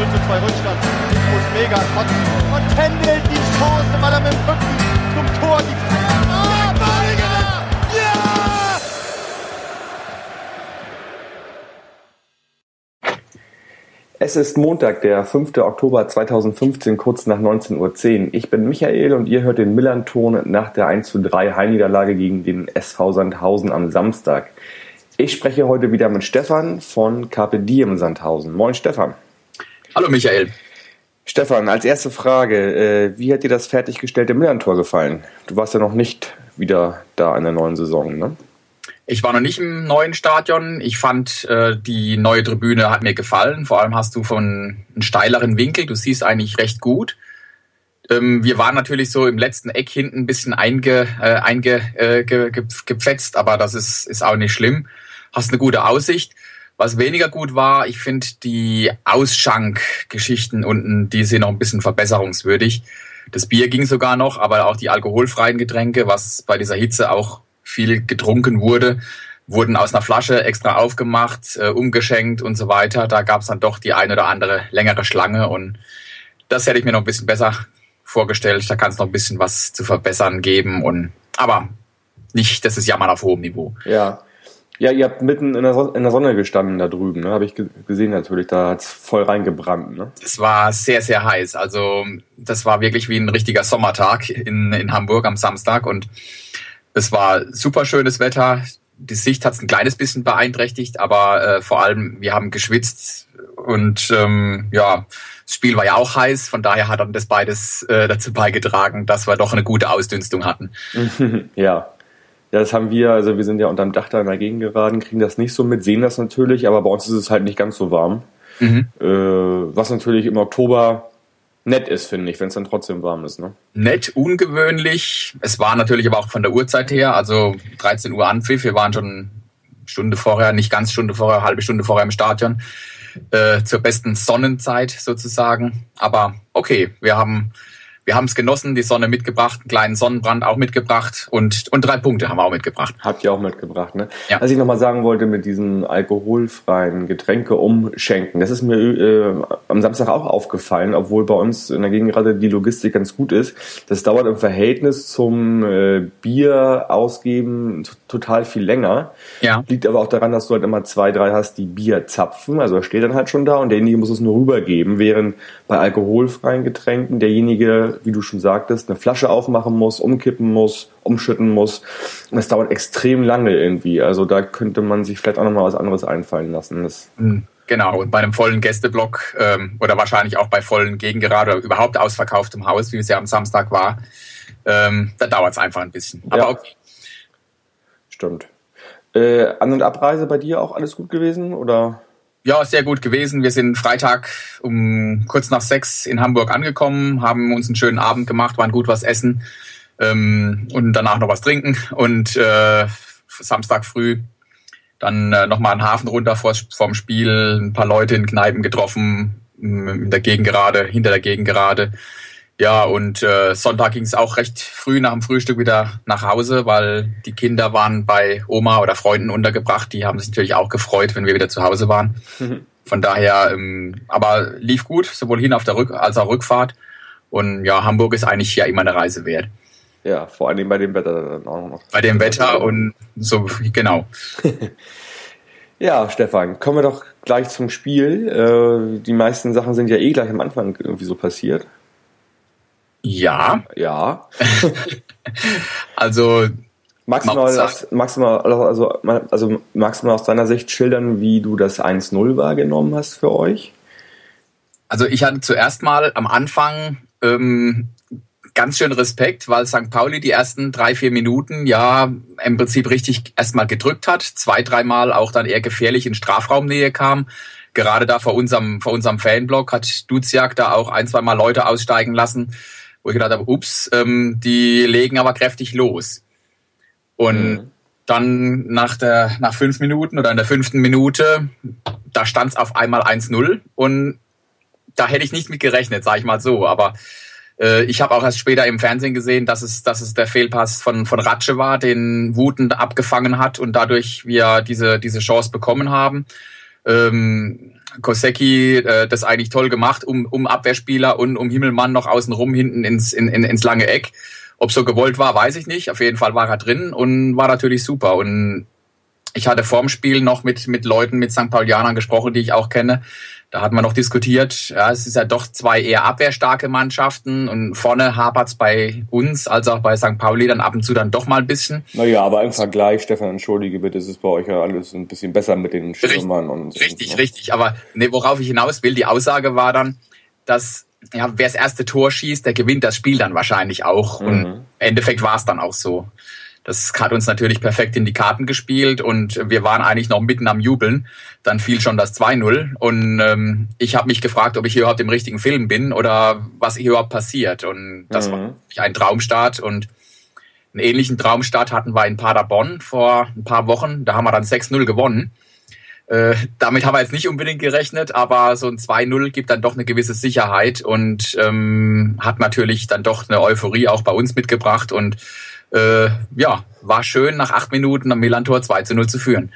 0:2 Rückstand. Muss mega kotzen. Und pendelt die Chance, weil er mit dem Rücken zum Tor die Freiheit. Oh, Ballgewinn! Es ist Montag, der 5. Oktober 2015, kurz nach 19:10 Uhr. Ich bin Michael und ihr hört den Millernton nach der 1:3 Heimniederlage gegen den SV Sandhausen am Samstag. Ich spreche heute wieder mit Stefan von Carpe Diem Sandhausen. Moin Stefan. Hallo Michael. Stefan, als erste Frage, wie hat dir das fertiggestellte Millerntor gefallen? Du warst ja noch nicht wieder da in der neuen Saison, ne? Ich war noch nicht im neuen Stadion. Ich fand, die neue Tribüne hat mir gefallen. Vor allem hast du von einem steileren Winkel. Du siehst eigentlich recht gut. Wir waren natürlich so im letzten Eck hinten ein bisschen eingepfetzt, aber das ist auch nicht schlimm. Hast eine gute Aussicht. Was weniger gut war, ich finde die Ausschankgeschichten unten, die sind noch ein bisschen verbesserungswürdig. Das Bier ging sogar noch, aber auch die alkoholfreien Getränke, was bei dieser Hitze auch viel getrunken wurde, wurden aus einer Flasche extra aufgemacht, umgeschenkt und so weiter. Da gab es dann doch die ein oder andere längere Schlange und das hätte ich mir noch ein bisschen besser vorgestellt. Da kann es noch ein bisschen was zu verbessern geben, und aber nicht, das ist ja mal auf hohem Niveau. Ja, ihr habt mitten in der Sonne gestanden da drüben, ne? Habe ich gesehen natürlich, da hat es voll reingebrannt. Ne? Es war sehr, sehr heiß. Also das war wirklich wie ein richtiger Sommertag in Hamburg am Samstag und es war super schönes Wetter, die Sicht hat es ein kleines bisschen beeinträchtigt, aber vor allem wir haben geschwitzt und das Spiel war ja auch heiß, von daher hat dann das beides dazu beigetragen, dass wir doch eine gute Ausdünstung hatten. Ja, das haben wir, also wir sind ja unterm Dach da in der Gegend geraten, kriegen das nicht so mit, sehen das natürlich, aber bei uns ist es halt nicht ganz so warm, was natürlich im Oktober nett ist, finde ich, wenn es dann trotzdem warm ist. Ne? Nett, ungewöhnlich. Es war natürlich aber auch von der Uhrzeit her, also 13 Uhr Anpfiff. Wir waren schon halbe Stunde vorher im Stadion. Zur besten Sonnenzeit sozusagen. Aber okay, wir haben es genossen, die Sonne mitgebracht, einen kleinen Sonnenbrand auch mitgebracht und 3 Punkte haben wir auch mitgebracht. Habt ihr auch mitgebracht, ne? Ja. Was ich nochmal sagen wollte mit diesen alkoholfreien Getränke umschenken, das ist mir am Samstag auch aufgefallen, obwohl bei uns in der Gegend gerade die Logistik ganz gut ist. Das dauert im Verhältnis zum Bier ausgeben total viel länger. Ja. Liegt aber auch daran, dass du halt immer 2, 3 hast, die Bier zapfen, also er steht dann halt schon da und derjenige muss es nur rübergeben, während bei alkoholfreien Getränken derjenige, wie du schon sagtest, eine Flasche aufmachen muss, umkippen muss, umschütten muss. Und das dauert extrem lange irgendwie. Also da könnte man sich vielleicht auch nochmal was anderes einfallen lassen. Genau, und bei einem vollen Gästeblock oder wahrscheinlich auch bei vollen Gegengerade oder überhaupt ausverkauftem Haus, wie es ja am Samstag war, da dauert es einfach ein bisschen. Aber ja. Okay. Stimmt. An- und Abreise bei dir auch alles gut gewesen, oder? Ja, sehr gut gewesen. Wir sind Freitag um kurz nach 6 in Hamburg angekommen, haben uns einen schönen Abend gemacht, waren gut was essen und danach noch was trinken. Und Samstag früh dann nochmal einen Hafen runter vorm Spiel, ein paar Leute in Kneipen getroffen, hinter der Gegengerade. Ja, und Sonntag ging es auch recht früh nach dem Frühstück wieder nach Hause, weil die Kinder waren bei Oma oder Freunden untergebracht. Die haben sich natürlich auch gefreut, wenn wir wieder zu Hause waren. Von daher, aber lief gut, sowohl hin auf der als auch Rückfahrt. Und ja, Hamburg ist eigentlich ja immer eine Reise wert. Ja, vor allem bei dem Wetter dann auch noch. Bei dem Wetter und so, genau. Ja, Stefan, kommen wir doch gleich zum Spiel. Die meisten Sachen sind ja eh gleich am Anfang irgendwie so passiert. Ja. Also magst du mal aus deiner Sicht schildern, wie du das 1-0 wahrgenommen hast für euch? Also ich hatte zuerst mal am Anfang ganz schön Respekt, weil St. Pauli die ersten 3-4 Minuten ja im Prinzip richtig erstmal gedrückt hat, 2-3 Mal auch dann eher gefährlich in Strafraumnähe kam. Gerade da vor unserem Fanblock hat Dudziak da auch 1-2 Mal Leute aussteigen lassen, wo ich gedacht habe, die legen aber kräftig los. Und dann nach 5 Minuten oder in der 5. Minute, da stand es auf einmal 1-0 und da hätte ich nicht mit gerechnet, sage ich mal so. Aber ich habe auch erst später im Fernsehen gesehen, dass es der Fehlpass von Ratsche war, den Wooten abgefangen hat und dadurch wir diese Chance bekommen haben. Kosecki das eigentlich toll gemacht, um Abwehrspieler und um Himmelmann noch außenrum hinten ins lange Eck. Ob so gewollt war, weiß ich nicht. Auf jeden Fall war er drin und war natürlich super. Und ich hatte vorm Spiel noch mit Leuten, mit St. Paulianern gesprochen, die ich auch kenne. Da hatten wir noch diskutiert. Ja, es ist ja doch zwei eher abwehrstarke Mannschaften und vorne hapert's bei uns, als auch bei St. Pauli dann ab und zu dann doch mal ein bisschen. Naja, aber im Vergleich, Stefan, entschuldige bitte, ist es bei euch ja alles ein bisschen besser mit den Stürmern und so. Richtig, richtig. Aber nee, worauf ich hinaus will, die Aussage war dann, dass ja, wer das erste Tor schießt, der gewinnt das Spiel dann wahrscheinlich auch. Mhm. Und im Endeffekt war es dann auch so. Das hat uns natürlich perfekt in die Karten gespielt und wir waren eigentlich noch mitten am Jubeln. Dann fiel schon das 2-0 und ich habe mich gefragt, ob ich hier überhaupt im richtigen Film bin oder was hier überhaupt passiert. Und das war ein Traumstart und einen ähnlichen Traumstart hatten wir in Paderborn vor ein paar Wochen. Da haben wir dann 6-0 gewonnen. Damit haben wir jetzt nicht unbedingt gerechnet, aber so ein 2-0 gibt dann doch eine gewisse Sicherheit und hat natürlich dann doch eine Euphorie auch bei uns mitgebracht und ja, war schön, nach 8 Minuten am Millerntor 2-0 zu führen.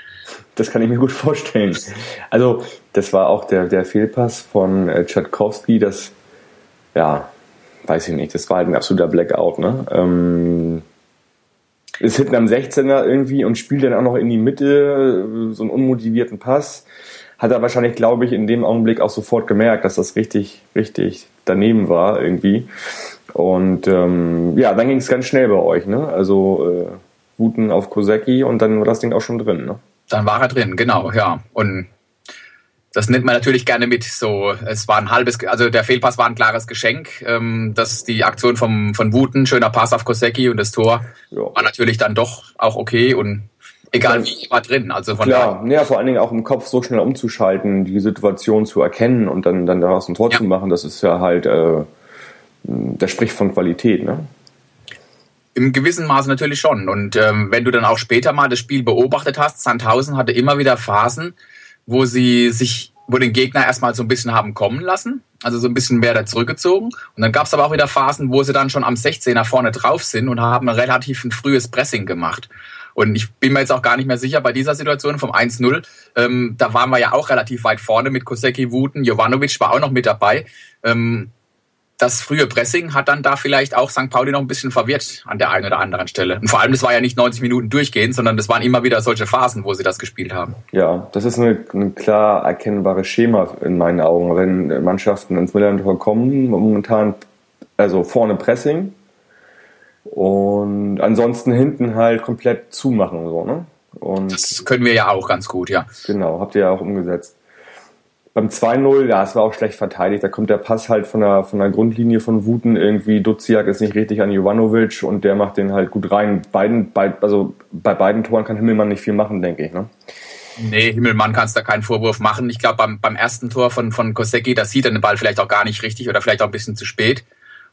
Das kann ich mir gut vorstellen. Also, das war auch der Fehlpass von Tschatkowski, das, ja, weiß ich nicht, das war halt ein absoluter Blackout, ne? Ist hinten am 16er irgendwie und spielt dann auch noch in die Mitte so einen unmotivierten Pass. Hat er wahrscheinlich, glaube ich, in dem Augenblick auch sofort gemerkt, dass das richtig, richtig daneben war irgendwie. Und ja, dann ging es ganz schnell bei euch, ne? Also Wooten auf Kosecki und dann war das Ding auch schon drin, ne? Dann war er drin, genau, ja. Und das nimmt man natürlich gerne mit. So, es war ein halbes, also der Fehlpass war ein klares Geschenk. Das die Aktion von Wooten, schöner Pass auf Kosecki und das Tor war natürlich dann doch auch okay und egal wie, war drin. Also von klar, ja, vor allen Dingen auch im Kopf so schnell umzuschalten, die Situation zu erkennen und dann daraus ein Tor zu machen, das ist ja halt, das spricht von Qualität, ne? Im gewissen Maße natürlich schon. Und wenn du dann auch später mal das Spiel beobachtet hast, Sandhausen hatte immer wieder Phasen, wo den Gegner erstmal so ein bisschen haben kommen lassen, also so ein bisschen mehr da zurückgezogen. Und dann gab es aber auch wieder Phasen, wo sie dann schon am 16er vorne drauf sind und haben relativ ein frühes Pressing gemacht. Und ich bin mir jetzt auch gar nicht mehr sicher, bei dieser Situation vom 1-0, da waren wir ja auch relativ weit vorne mit Kosecki, Wooten, Jovanovic war auch noch mit dabei. Das frühe Pressing hat dann da vielleicht auch St. Pauli noch ein bisschen verwirrt an der einen oder anderen Stelle. Und vor allem, das war ja nicht 90 Minuten durchgehend, sondern das waren immer wieder solche Phasen, wo sie das gespielt haben. Ja, das ist ein klar erkennbares Schema in meinen Augen. Wenn Mannschaften ins Millerntor kommen, momentan also vorne Pressing und ansonsten hinten halt komplett zumachen. So, ne? Und das können wir ja auch ganz gut, ja. Genau, habt ihr ja auch umgesetzt. Beim 2-0, ja, es war auch schlecht verteidigt. Da kommt der Pass halt von der Grundlinie von Wooten irgendwie. Dudziak ist nicht richtig an Jovanovic und der macht den halt gut rein. Bei beiden Toren kann Himmelmann nicht viel machen, denke ich, ne? Nee, Himmelmann kannst da keinen Vorwurf machen. Ich glaube, beim ersten Tor von Kosecki, das sieht er den Ball vielleicht auch gar nicht richtig oder vielleicht auch ein bisschen zu spät.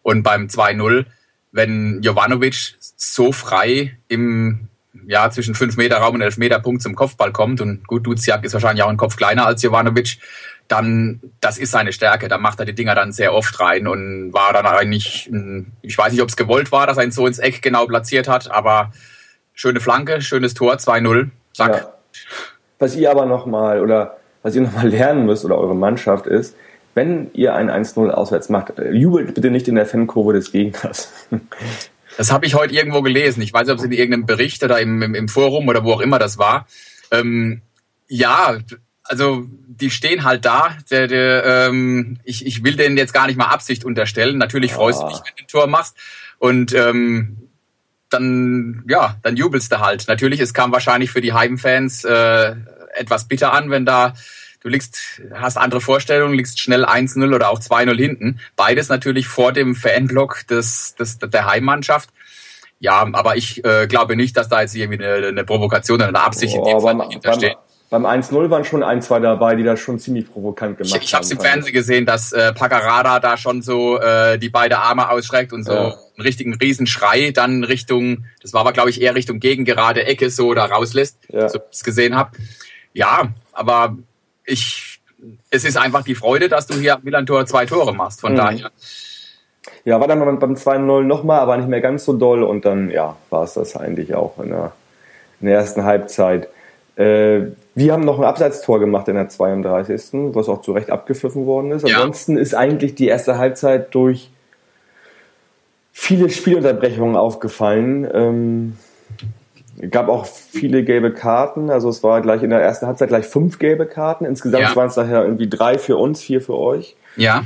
Und beim 2-0, wenn Jovanovic so frei im zwischen 5-Meter-Raum und 11-Meter-Punkt zum Kopfball kommt und gut, Dudziak ist wahrscheinlich auch ein Kopf kleiner als Jovanovic, dann, das ist seine Stärke, da macht er die Dinger dann sehr oft rein und war dann eigentlich, ich weiß nicht, ob es gewollt war, dass er ihn so ins Eck genau platziert hat, aber schöne Flanke, schönes Tor, 2-0, zack. Ja. Was ihr nochmal lernen müsst oder eure Mannschaft ist, wenn ihr ein 1-0 auswärts macht, jubelt bitte nicht in der Fankurve des Gegners. Das habe ich heute irgendwo gelesen. Ich weiß nicht, ob es in irgendeinem Bericht oder im Forum oder wo auch immer das war. Ja, also die stehen halt da. Ich will denen jetzt gar nicht mal Absicht unterstellen. Natürlich freust du dich, wenn du ein Tor machst. Und dann jubelst du halt. Natürlich, es kam wahrscheinlich für die Heimfans etwas bitter an, wenn da du hast andere Vorstellungen, liegst schnell 1-0 oder auch 2-0 hinten. Beides natürlich vor dem Fanblock der Heimmannschaft. Ja, aber ich glaube nicht, dass da jetzt irgendwie eine Provokation oder eine Absicht in dem Fall dahinter steht. Beim 1-0 waren schon ein, zwei dabei, die das schon ziemlich provokant gemacht haben. Ich habe es im Fernsehen gesehen, dass Pacarada da schon so die beiden Arme ausstreckt und so einen richtigen Riesenschrei dann Richtung, das war aber glaube ich eher Richtung gegengerade Ecke so da rauslässt, so ich es gesehen habe. Ja, aber es ist einfach die Freude, dass du hier am Millerntor 2 Tore machst, von daher. Ja, war dann beim 2-0 nochmal, aber nicht mehr ganz so doll und dann, ja, war es das eigentlich auch in der ersten Halbzeit. Wir haben noch ein Abseitstor gemacht in der 32., was auch zu Recht abgepfiffen worden ist. Ja. Ansonsten ist eigentlich die erste Halbzeit durch viele Spielunterbrechungen aufgefallen. Gab auch viele gelbe Karten. Also es war gleich in der ersten Halbzeit gleich 5 gelbe Karten. Insgesamt waren es nachher irgendwie 3 für uns, 4 für euch. Ja.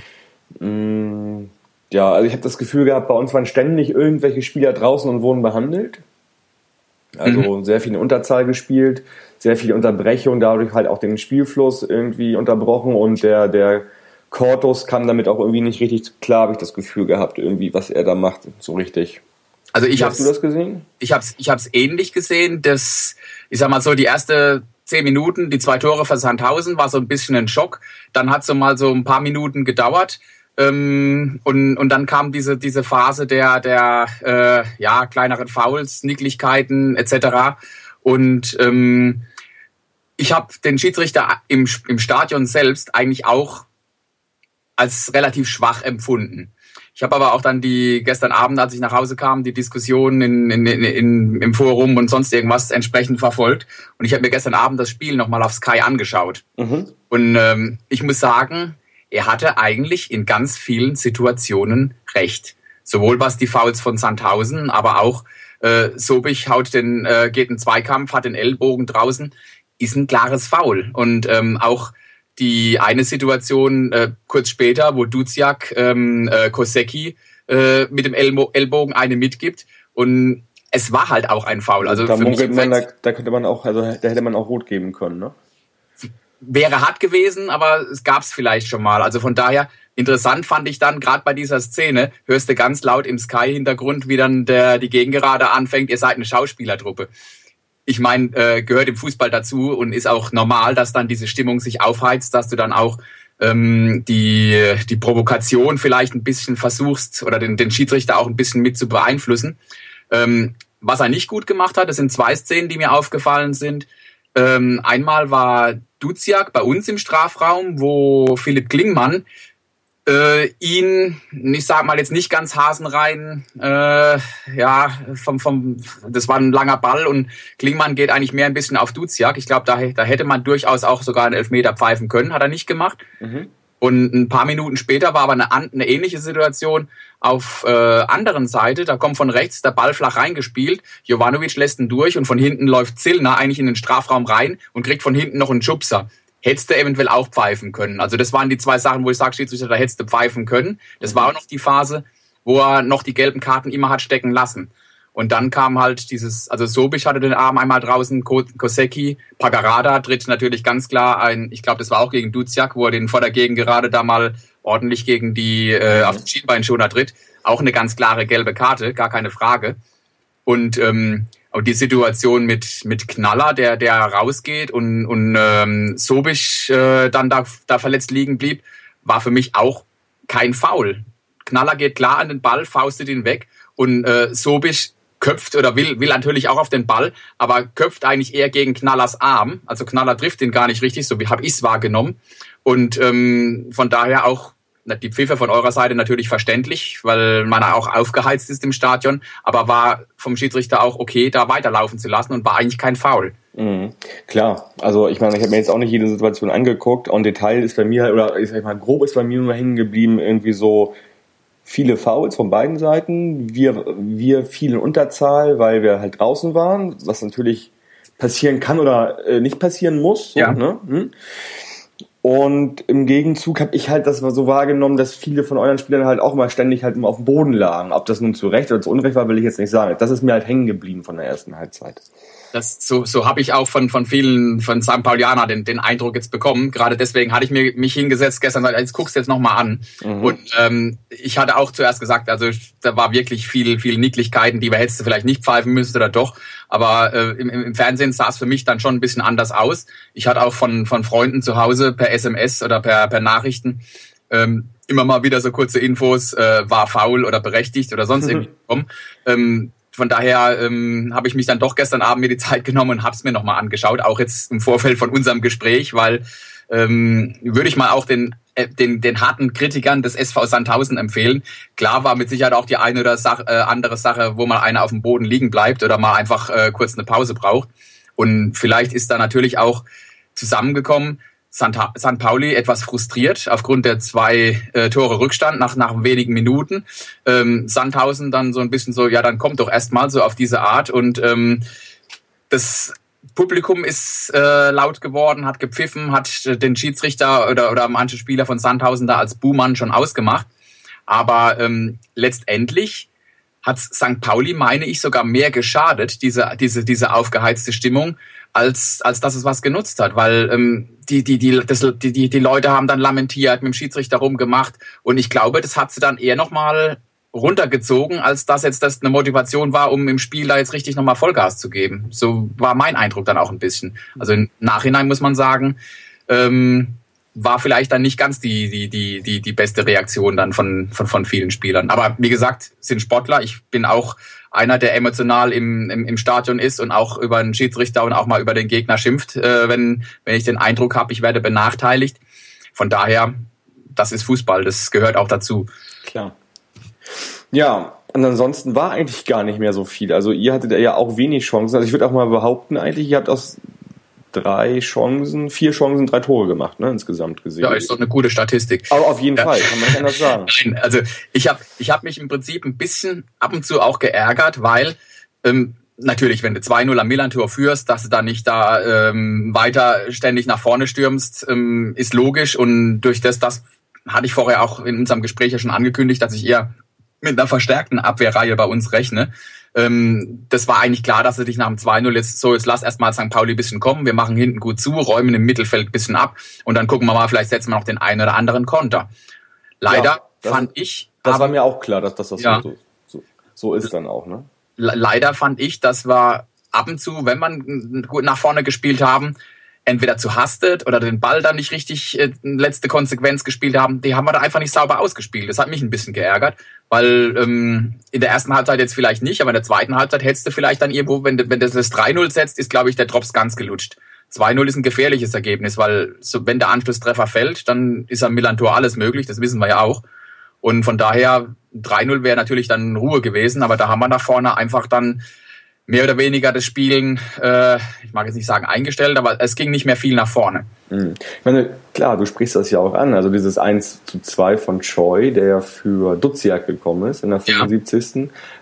Ja, also ich habe das Gefühl gehabt, bei uns waren ständig irgendwelche Spieler draußen und wurden behandelt. Also sehr viel in Unterzahl gespielt, sehr viel Unterbrechung, dadurch halt auch den Spielfluss irgendwie unterbrochen, und der Kortus kam damit auch irgendwie nicht richtig klar, habe ich das Gefühl gehabt, irgendwie, was er da macht, so richtig. Also hast du das gesehen? Ich hab's ähnlich gesehen, dass, ich sag mal so, die erste 10 Minuten, die 2 Tore für Sandhausen, war so ein bisschen ein Schock, dann hat's so mal so ein paar Minuten gedauert. Und dann kam diese Phase der kleineren Fouls, Nicklichkeiten etc. Und ich habe den Schiedsrichter im Stadion selbst eigentlich auch als relativ schwach empfunden. Ich habe aber auch dann gestern Abend, als ich nach Hause kam, die Diskussion im Forum und sonst irgendwas entsprechend verfolgt. Und ich habe mir gestern Abend das Spiel nochmal auf Sky angeschaut. Mhm. Und ich muss sagen, er hatte eigentlich in ganz vielen Situationen recht. Sowohl was die Fouls von Sandhausen, aber auch Sobiech geht in Zweikampf, hat den Ellbogen draußen, ist ein klares Foul. Und auch die eine Situation kurz später, wo Dudziak Kosecki mit dem Ellbogen eine mitgibt, und es war halt auch ein Foul. Also da, für mich da könnte man auch, also da hätte man auch rot geben können, ne? Wäre hart gewesen, aber es gab's vielleicht schon mal. Also von daher, interessant fand ich dann, gerade bei dieser Szene, hörst du ganz laut im Sky-Hintergrund, wie dann die Gegengerade anfängt, ihr seid eine Schauspielertruppe. Ich meine, gehört im Fußball dazu und ist auch normal, dass dann diese Stimmung sich aufheizt, dass du dann auch die Provokation vielleicht ein bisschen versuchst oder den Schiedsrichter auch ein bisschen mit zu beeinflussen. Was er nicht gut gemacht hat, das sind 2 Szenen, die mir aufgefallen sind. Einmal war Dudziak bei uns im Strafraum, wo Philipp Klingmann ihn, ich sag mal jetzt nicht ganz hasenrein, das war ein langer Ball und Klingmann geht eigentlich mehr ein bisschen auf Dudziak. Ich glaube, da hätte man durchaus auch sogar einen Elfmeter pfeifen können, hat er nicht gemacht. Mhm. Und ein paar Minuten später war aber eine ähnliche Situation auf anderen Seite. Da kommt von rechts der Ball flach reingespielt. Jovanovic lässt ihn durch und von hinten läuft Zillner eigentlich in den Strafraum rein und kriegt von hinten noch einen Schubser. Hättest du eventuell auch pfeifen können. Also das waren die 2 Sachen, wo ich sage, Schiedsrichter, da hättest du pfeifen können. Das war auch noch die Phase, wo er noch die gelben Karten immer hat stecken lassen. Und dann kam halt Sobiech hatte den Arm einmal draußen, Kosecki, Pacarada tritt natürlich ganz klar ein, ich glaube, das war auch gegen Dudziak, wo er den vor der Gegengerade da mal ordentlich gegen auf den Schienbeinschoner tritt. Auch eine ganz klare gelbe Karte, gar keine Frage. Und die Situation mit Knaller, der rausgeht und Sobiech dann da verletzt liegen blieb, war für mich auch kein Foul. Knaller geht klar an den Ball, faustet ihn weg und Sobiech köpft oder will natürlich auch auf den Ball, aber köpft eigentlich eher gegen Knallers Arm. Also Knaller trifft ihn gar nicht richtig, so wie habe ich es wahrgenommen. Und von daher auch die Pfiffe von eurer Seite natürlich verständlich, weil man auch aufgeheizt ist im Stadion, aber war vom Schiedsrichter auch okay, da weiterlaufen zu lassen, und war eigentlich kein Foul. Mhm. Klar, also ich meine, ich habe mir jetzt auch nicht jede Situation angeguckt. Und Detail ist bei mir, oder ich sag mal grob, ist bei mir nur hängen geblieben, irgendwie so viele Fouls von beiden Seiten, wir viel in Unterzahl, weil wir halt draußen waren, was natürlich passieren kann oder nicht passieren muss. So, ja. Ne? Und im Gegenzug habe ich halt das so wahrgenommen, dass viele von euren Spielern halt auch mal ständig halt auf dem Boden lagen. Ob das nun zu Recht oder zu Unrecht war, will ich jetzt nicht sagen. Das ist mir halt hängen geblieben von der ersten Halbzeit. So habe ich auch von vielen, von St. Paulianer den Eindruck jetzt bekommen. Gerade deswegen hatte ich mich hingesetzt gestern, jetzt guckst du jetzt nochmal an. Mhm. Und ich hatte auch zuerst gesagt, also da war wirklich viel Nicklichkeiten, die wir hättest du vielleicht nicht pfeifen müssen oder doch. Aber im Fernsehen sah es für mich dann schon ein bisschen anders aus. Ich hatte auch von Freunden zu Hause per SMS oder per Nachrichten immer mal wieder so kurze Infos, war faul oder berechtigt oder sonst irgendwie bekommen. Von daher habe ich mich dann doch gestern Abend mir die Zeit genommen und habe es mir nochmal angeschaut, auch jetzt im Vorfeld von unserem Gespräch, weil würde ich mal auch den harten Kritikern des SV Sandhausen empfehlen. Klar war mit Sicherheit auch die eine oder andere Sache, wo mal einer auf dem Boden liegen bleibt oder mal einfach kurz eine Pause braucht. Und vielleicht ist da natürlich auch zusammengekommen. St. Pauli etwas frustriert aufgrund der 2 Tore Rückstand nach wenigen Minuten. Sandhausen dann so ein bisschen so, ja, dann kommt doch erstmal so auf diese Art. Und das Publikum ist laut geworden, hat gepfiffen, hat den Schiedsrichter oder manche Spieler von Sandhausen da als Buhmann schon ausgemacht. Aber letztendlich hat St. Pauli, meine ich, sogar mehr geschadet, diese aufgeheizte Stimmung, als dass es was genutzt hat, weil die Leute haben dann lamentiert, mit dem Schiedsrichter rumgemacht, und ich glaube, das hat sie dann eher nochmal runtergezogen, als dass jetzt das eine Motivation war, um im Spiel da jetzt richtig nochmal Vollgas zu geben. So war mein Eindruck dann auch ein bisschen. Also im Nachhinein muss man sagen, war vielleicht dann nicht ganz die beste Reaktion dann von vielen Spielern. Aber wie gesagt, sind Sportler. Ich bin auch einer, der emotional im Stadion ist und auch über einen Schiedsrichter und auch mal über den Gegner schimpft, wenn ich den Eindruck habe, ich werde benachteiligt. Von daher, das ist Fußball, das gehört auch dazu. Klar. Ja, und ansonsten war eigentlich gar nicht mehr so viel. Also ihr hattet ja auch wenig Chancen. Also ich würde auch mal behaupten, eigentlich, ihr habt aus 4 Chancen, 3 Tore gemacht, ne, insgesamt gesehen. Ja, ist doch eine gute Statistik. Aber auf jeden Fall, kann man nicht anders sagen. Nein, also ich hab mich im Prinzip ein bisschen ab und zu auch geärgert, weil natürlich, wenn du 2-0 am Millerntor führst, dass du dann nicht da weiter ständig nach vorne stürmst, ist logisch. Und durch das hatte ich vorher auch in unserem Gespräch ja schon angekündigt, dass ich eher mit einer verstärkten Abwehrreihe bei uns rechne. Das war eigentlich klar, dass sie dich nach dem 2-0 jetzt lass erstmal St. Pauli ein bisschen kommen, wir machen hinten gut zu, räumen im Mittelfeld ein bisschen ab und dann gucken wir mal, vielleicht setzen wir noch den einen oder anderen Konter. Leider ja, fand ich... Das war mir auch klar, dass das ja so ist dann auch, ne? Leider fand ich, das war ab und zu, wenn man gut nach vorne gespielt haben, entweder zu hastet oder den Ball dann nicht richtig letzte Konsequenz gespielt haben, die haben wir da einfach nicht sauber ausgespielt. Das hat mich ein bisschen geärgert, weil in der ersten Halbzeit jetzt vielleicht nicht, aber in der zweiten Halbzeit hättest du vielleicht dann irgendwo, wenn du das 3-0 setzt, ist, glaube ich, der Drops ganz gelutscht. 2-0 ist ein gefährliches Ergebnis, weil so, wenn der Anschlusstreffer fällt, dann ist am Millerntor alles möglich, das wissen wir ja auch. Und von daher, 3-0 wäre natürlich dann Ruhe gewesen, aber da haben wir nach vorne einfach dann mehr oder weniger das Spielen, ich mag jetzt nicht sagen eingestellt, aber es ging nicht mehr viel nach vorne. Mhm. Ich meine, klar, du sprichst das ja auch an. Also dieses 1:2 von Choi, der ja für Dudziak gekommen ist in der 75. Ja.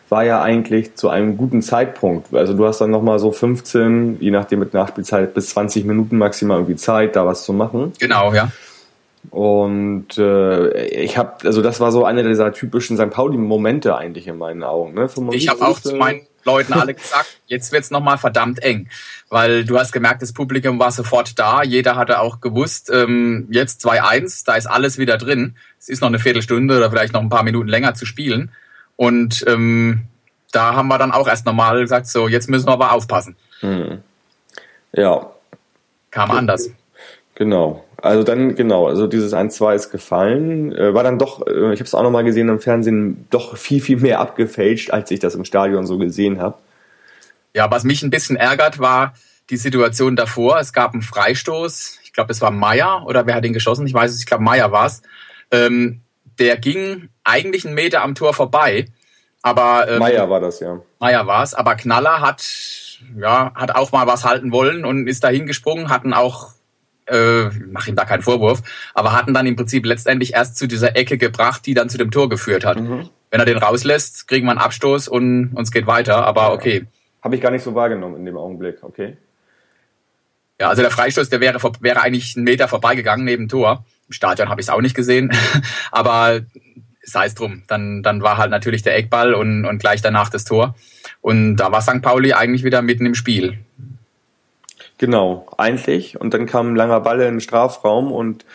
War ja eigentlich zu einem guten Zeitpunkt. Also du hast dann nochmal so 15, je nachdem mit Nachspielzeit, bis 20 Minuten maximal irgendwie Zeit, da was zu machen. Genau, ja. Und das war so einer dieser typischen St. Pauli-Momente eigentlich in meinen Augen. Ne? Ich habe auch zu meinen Leuten alle gesagt, jetzt wird's nochmal verdammt eng, weil du hast gemerkt, das Publikum war sofort da, jeder hatte auch gewusst, jetzt 2-1, da ist alles wieder drin, es ist noch eine Viertelstunde oder vielleicht noch ein paar Minuten länger zu spielen, und da haben wir dann auch erst nochmal gesagt, so, jetzt müssen wir aber aufpassen. Ja. Kam anders. Genau. Also dann, dieses 1-2 ist gefallen, war dann doch, ich habe es auch nochmal gesehen im Fernsehen, doch viel, viel mehr abgefälscht, als ich das im Stadion so gesehen habe. Ja, was mich ein bisschen ärgert, war die Situation davor. Es gab einen Freistoß, ich glaube, es war Meier, oder wer hat ihn geschossen? Ich weiß es, ich glaube, Meier war es. Der ging eigentlich einen Meter am Tor vorbei, aber... Meier war das, ja. Meier war es, aber Knaller hat auch mal was halten wollen und ist da hingesprungen, hatten auch... mach ihm da keinen Vorwurf, aber hatten dann im Prinzip letztendlich erst zu dieser Ecke gebracht, die dann zu dem Tor geführt hat. Mhm. Wenn er den rauslässt, kriegen wir einen Abstoß und uns geht weiter, aber okay. Habe ich gar nicht so wahrgenommen in dem Augenblick, okay. Ja, also der Freistoß, der wäre eigentlich einen Meter vorbeigegangen neben Tor. Im Stadion habe ich es auch nicht gesehen, aber sei es drum. Dann war halt natürlich der Eckball und gleich danach das Tor. Und da war St. Pauli eigentlich wieder mitten im Spiel. Genau, eigentlich. Und dann kam ein langer Ball in den Strafraum und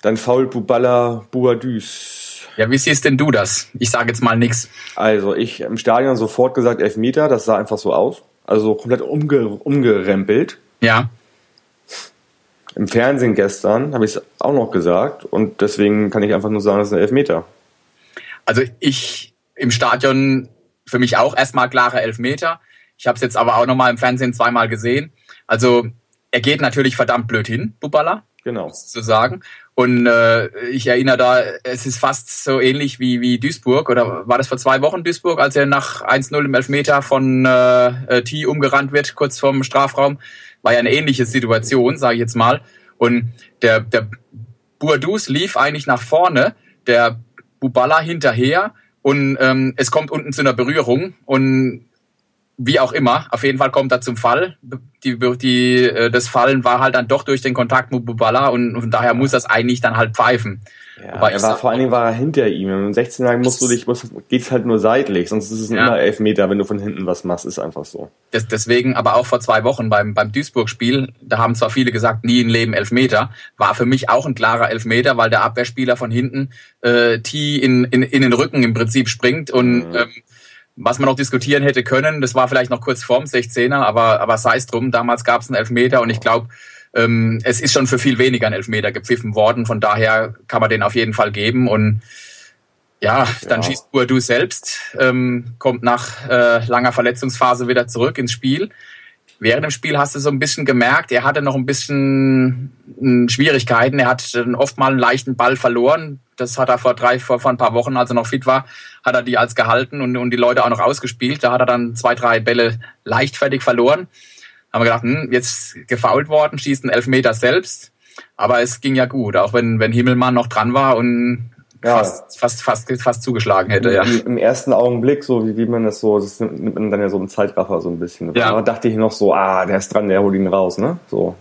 dann fault Buballa Bouhaddouz. Ja, wie siehst denn du das? Ich sage jetzt mal nichts. Also ich im Stadion sofort gesagt, Elfmeter, das sah einfach so aus. Also komplett umgerempelt. Ja. Im Fernsehen gestern habe ich es auch noch gesagt und deswegen kann ich einfach nur sagen, das ist ein Elfmeter. Also ich im Stadion für mich auch erstmal klare Elfmeter. Ich habe es jetzt aber auch nochmal im Fernsehen zweimal gesehen. Also er geht natürlich verdammt blöd hin, Buballa, genau, sozusagen. Und ich erinnere da, es ist fast so ähnlich wie Duisburg, oder war das vor 2 Wochen Duisburg, als er nach 1-0 im Elfmeter von Thy umgerannt wird, kurz vorm Strafraum. war ja eine ähnliche Situation, sage ich jetzt mal. Und der Bouhaddouz lief eigentlich nach vorne, der Buballa hinterher und es kommt unten zu einer Berührung und wie auch immer, auf jeden Fall kommt er zum Fall. Das Fallen war halt dann doch durch den Kontakt mit Buballa und von daher muss das eigentlich dann halt pfeifen. Ja, vor allen Dingen war er hinter ihm. Wenn du 16 Jahren geht's halt nur seitlich, sonst ist es immer Elfmeter, wenn du von hinten was machst, ist einfach so. Deswegen, aber auch vor 2 Wochen beim Duisburg-Spiel, da haben zwar viele gesagt, nie im Leben Elfmeter, war für mich auch ein klarer Elfmeter, weil der Abwehrspieler von hinten Thy in den Rücken im Prinzip springt und was man noch diskutieren hätte können, das war vielleicht noch kurz vorm 16er, aber sei es drum, damals gab es einen Elfmeter und ich glaube, es ist schon für viel weniger ein Elfmeter gepfiffen worden, von daher kann man den auf jeden Fall geben und dann schießt Bouhaddouz selbst, kommt nach langer Verletzungsphase wieder zurück ins Spiel. Während dem Spiel hast du so ein bisschen gemerkt, er hatte noch ein bisschen Schwierigkeiten, er hat oft mal einen leichten Ball verloren, das hat er vor ein paar Wochen, als er noch fit war, hat er die als gehalten und die Leute auch noch ausgespielt, da hat er dann 2, 3 Bälle leichtfertig verloren, haben wir gedacht, jetzt gefoult worden, schießt einen Elfmeter selbst, aber es ging ja gut, auch wenn Himmelmann noch dran war und fast zugeschlagen hätte, Im ersten Augenblick, so wie man das so, das nimmt man dann ja so einen Zeitraffer so ein bisschen. Ja. Da dachte ich noch so, der ist dran, der holt ihn raus, ne? So.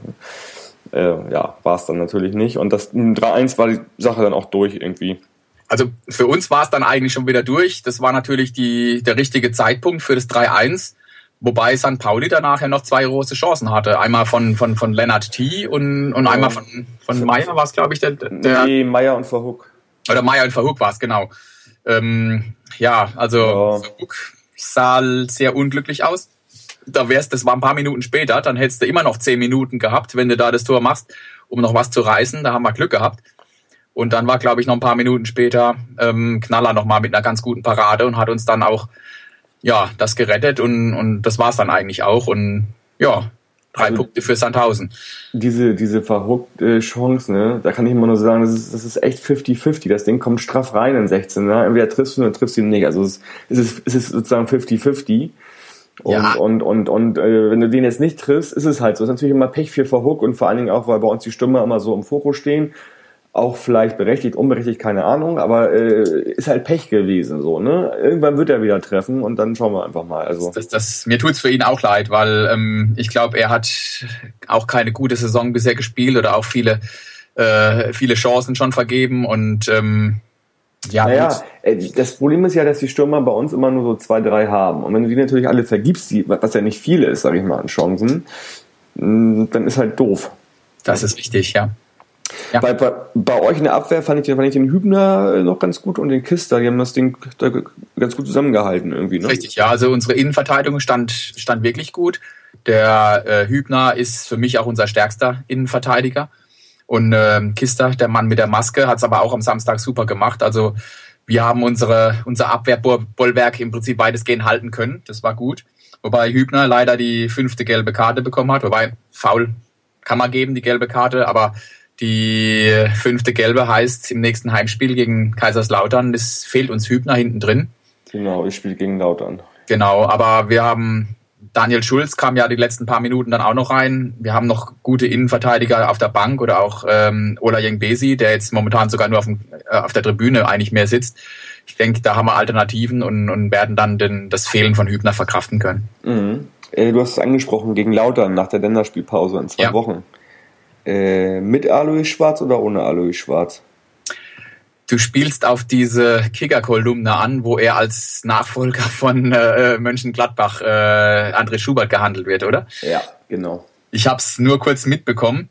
War es dann natürlich nicht. Und das 3-1 war die Sache dann auch durch irgendwie. Also für uns war es dann eigentlich schon wieder durch. Das war natürlich der richtige Zeitpunkt für das 3-1. Wobei St. Pauli danach ja noch 2 große Chancen hatte. Einmal von Lennart Thy und einmal von Meier war es, glaube ich. Meier und Verhoek. Oder Meier und Verhoek war es, genau. Verhoek sah sehr unglücklich aus. Das war ein paar Minuten später, dann hättest du immer noch 10 Minuten gehabt, wenn du da das Tor machst, um noch was zu reißen. Da haben wir Glück gehabt. Und dann war, glaube ich, noch ein paar Minuten später Knaller nochmal mit einer ganz guten Parade und hat uns dann auch das gerettet. Und das war es dann eigentlich auch. Und 3 Punkte für Sandhausen. Diese verrückte Chance, ne? Da kann ich immer nur sagen, das ist echt 50-50. Das Ding kommt straff rein in 16. Ne? Entweder triffst du oder triffst du ihn nicht. Also es ist sozusagen 50-50. Und wenn du den jetzt nicht triffst, ist es halt so. Es ist natürlich immer Pech für Verhoek und vor allen Dingen auch, weil bei uns die Stürmer immer so im Fokus stehen. Auch vielleicht berechtigt, unberechtigt, keine Ahnung, aber ist halt Pech gewesen, so, ne? Irgendwann wird er wieder treffen und dann schauen wir einfach mal. Also mir tut's für ihn auch leid, weil ich glaube, er hat auch keine gute Saison bisher gespielt oder auch viele Chancen schon vergeben und das Problem ist ja, dass die Stürmer bei uns immer nur so 2, 3 haben und wenn du die natürlich alle vergibst, was ja nicht viele ist, sage ich mal, an Chancen, dann ist halt doof. Das ist richtig, ja. Ja. Bei euch in der Abwehr fand ich den Hübner noch ganz gut und den Kister, die haben das Ding da ganz gut zusammengehalten irgendwie, ne? Richtig, ja, also unsere Innenverteidigung stand wirklich gut. Der Hübner ist für mich auch unser stärkster Innenverteidiger und Kister, der Mann mit der Maske, hat es aber auch am Samstag super gemacht. Also wir haben unser Abwehrbollwerk im Prinzip weitestgehend halten können, das war gut. Wobei Hübner leider die 5. gelbe Karte bekommen hat, wobei faul kann man geben, die gelbe Karte, aber die 5. gelbe heißt, im nächsten Heimspiel gegen Kaiserslautern, es fehlt uns Hübner hinten drin. Genau, ich spiele gegen Lautern. Genau, aber wir haben, Daniel Schulz kam ja die letzten paar Minuten dann auch noch rein. Wir haben noch gute Innenverteidiger auf der Bank oder auch Ola Jeng Besi, der jetzt momentan sogar nur auf der Tribüne eigentlich mehr sitzt. Ich denke, da haben wir Alternativen und werden dann das Fehlen von Hübner verkraften können. Mhm. Du hast es angesprochen, gegen Lautern nach der Länderspielpause in 2 Wochen. Mit Alois Schwarz oder ohne Alois Schwarz? Du spielst auf diese Kicker-Kolumne an, wo er als Nachfolger von Mönchengladbach André Schubert gehandelt wird, oder? Ja, genau. Ich habe es nur kurz mitbekommen.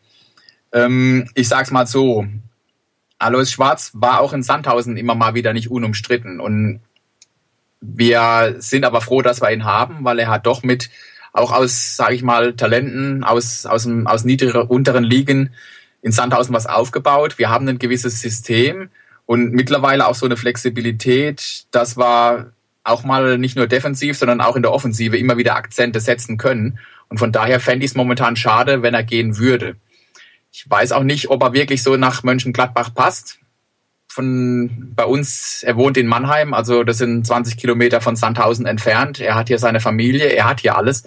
Ich sag's mal so, Alois Schwarz war auch in Sandhausen immer mal wieder nicht unumstritten. Und wir sind aber froh, dass wir ihn haben, weil er hat doch mit auch aus, sage ich mal, Talenten aus niedrigeren, unteren Ligen in Sandhausen was aufgebaut. Wir haben ein gewisses System und mittlerweile auch so eine Flexibilität, dass wir auch mal nicht nur defensiv, sondern auch in der Offensive immer wieder Akzente setzen können. Und von daher fände ich es momentan schade, wenn er gehen würde. Ich weiß auch nicht, ob er wirklich so nach Mönchengladbach passt. Bei uns, er wohnt in Mannheim, also das sind 20 Kilometer von Sandhausen entfernt. Er hat hier seine Familie, er hat hier alles.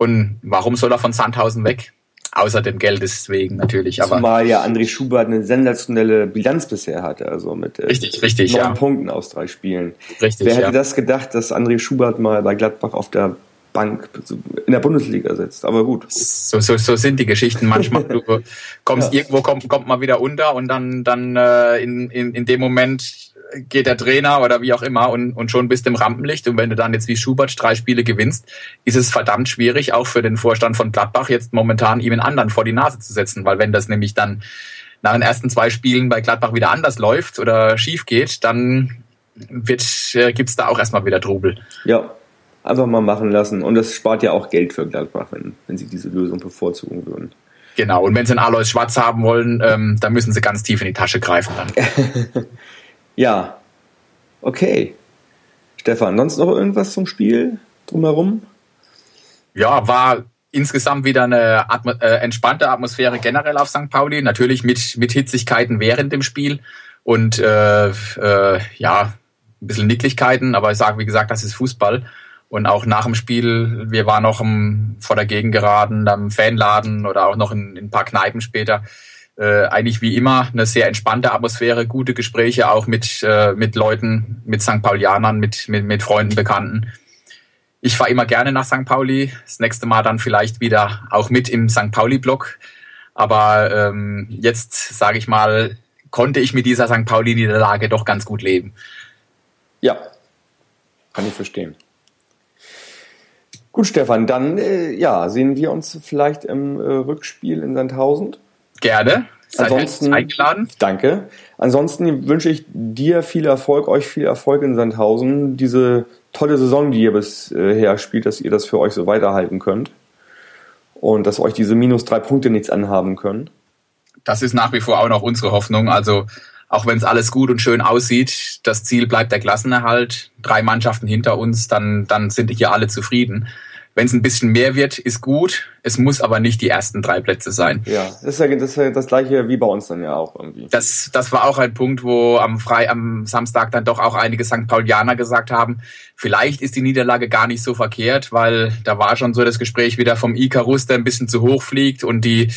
Und warum soll er von Sandhausen weg? Außer dem Geldes wegen natürlich. Aber zumal ja André Schubert eine sensationelle Bilanz bisher hatte, also mit richtig, 9 Punkten aus 3 Spielen. Richtig, wer hätte das gedacht, dass André Schubert mal bei Gladbach auf der Bank in der Bundesliga sitzt, aber gut. So sind die Geschichten manchmal. Du kommst irgendwo, kommt mal wieder unter und dann in dem Moment geht der Trainer oder wie auch immer und schon bist du im Rampenlicht, und wenn du dann jetzt wie Schubert 3 Spiele gewinnst, ist es verdammt schwierig, auch für den Vorstand von Gladbach jetzt momentan ihm einen anderen vor die Nase zu setzen, weil wenn das nämlich dann nach den ersten 2 Spielen bei Gladbach wieder anders läuft oder schief geht, dann gibt's da auch erstmal wieder Trubel. Ja. Einfach mal machen lassen. Und das spart ja auch Geld für Gladbach, wenn sie diese Lösung bevorzugen würden. Genau. Und wenn sie einen Alois Schwarz haben wollen, dann müssen sie ganz tief in die Tasche greifen dann. Ja. Okay. Stefan, sonst noch irgendwas zum Spiel drumherum? Ja, war insgesamt wieder eine entspannte Atmosphäre generell auf St. Pauli. Natürlich mit Hitzigkeiten während dem Spiel. Und ein bisschen Nicklichkeiten. Aber ich sage, wie gesagt, das ist Fußball. Und auch nach dem Spiel, wir waren noch vor der Gegend geraden, am Fanladen oder auch noch in ein paar Kneipen später. Eigentlich wie immer eine sehr entspannte Atmosphäre, gute Gespräche auch mit Leuten, mit St. Paulianern, mit Freunden, Bekannten. Ich fahre immer gerne nach St. Pauli. Das nächste Mal dann vielleicht wieder auch mit im St. Pauli-Blog. Aber jetzt, sage ich mal, konnte ich mit dieser St. Pauli-Niederlage doch ganz gut leben. Ja, kann ich verstehen. Gut, Stefan, dann sehen wir uns vielleicht im Rückspiel in Sandhausen. Gerne. Seid ansonsten eingeladen. Danke. Ansonsten wünsche ich dir viel Erfolg, euch viel Erfolg in Sandhausen. Diese tolle Saison, die ihr bisher spielt, dass ihr das für euch so weiterhalten könnt und dass euch diese -3 Punkte nichts anhaben können. Das ist nach wie vor auch noch unsere Hoffnung. Also auch wenn es alles gut und schön aussieht, das Ziel bleibt der Klassenerhalt. 3 Mannschaften hinter uns, dann sind hier alle zufrieden. Wenn es ein bisschen mehr wird, ist gut. Es muss aber nicht die ersten 3 Plätze sein. Ja, das ist ja das Gleiche wie bei uns dann ja auch irgendwie. Das war auch ein Punkt, wo am Samstag dann doch auch einige St. Paulianer gesagt haben, vielleicht ist die Niederlage gar nicht so verkehrt, weil da war schon so das Gespräch wieder vom Icarus, der ein bisschen zu hoch fliegt und die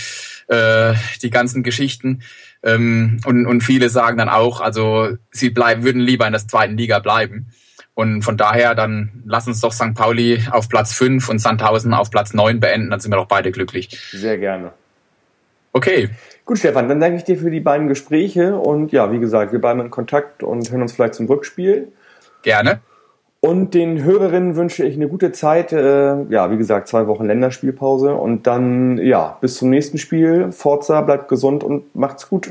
ganzen Geschichten. Und viele sagen dann auch, also sie würden lieber in der 2. Liga bleiben. Und von daher, dann lass uns doch St. Pauli auf Platz 5 und Sandhausen auf Platz 9 beenden, dann sind wir doch beide glücklich. Sehr gerne. Okay. Gut, Stefan, dann danke ich dir für die beiden Gespräche und ja, wie gesagt, wir bleiben in Kontakt und hören uns vielleicht zum Rückspiel. Gerne. Und den Hörerinnen wünsche ich eine gute Zeit, wie gesagt, 2 Wochen Länderspielpause und dann, bis zum nächsten Spiel. Forza, bleibt gesund und macht's gut.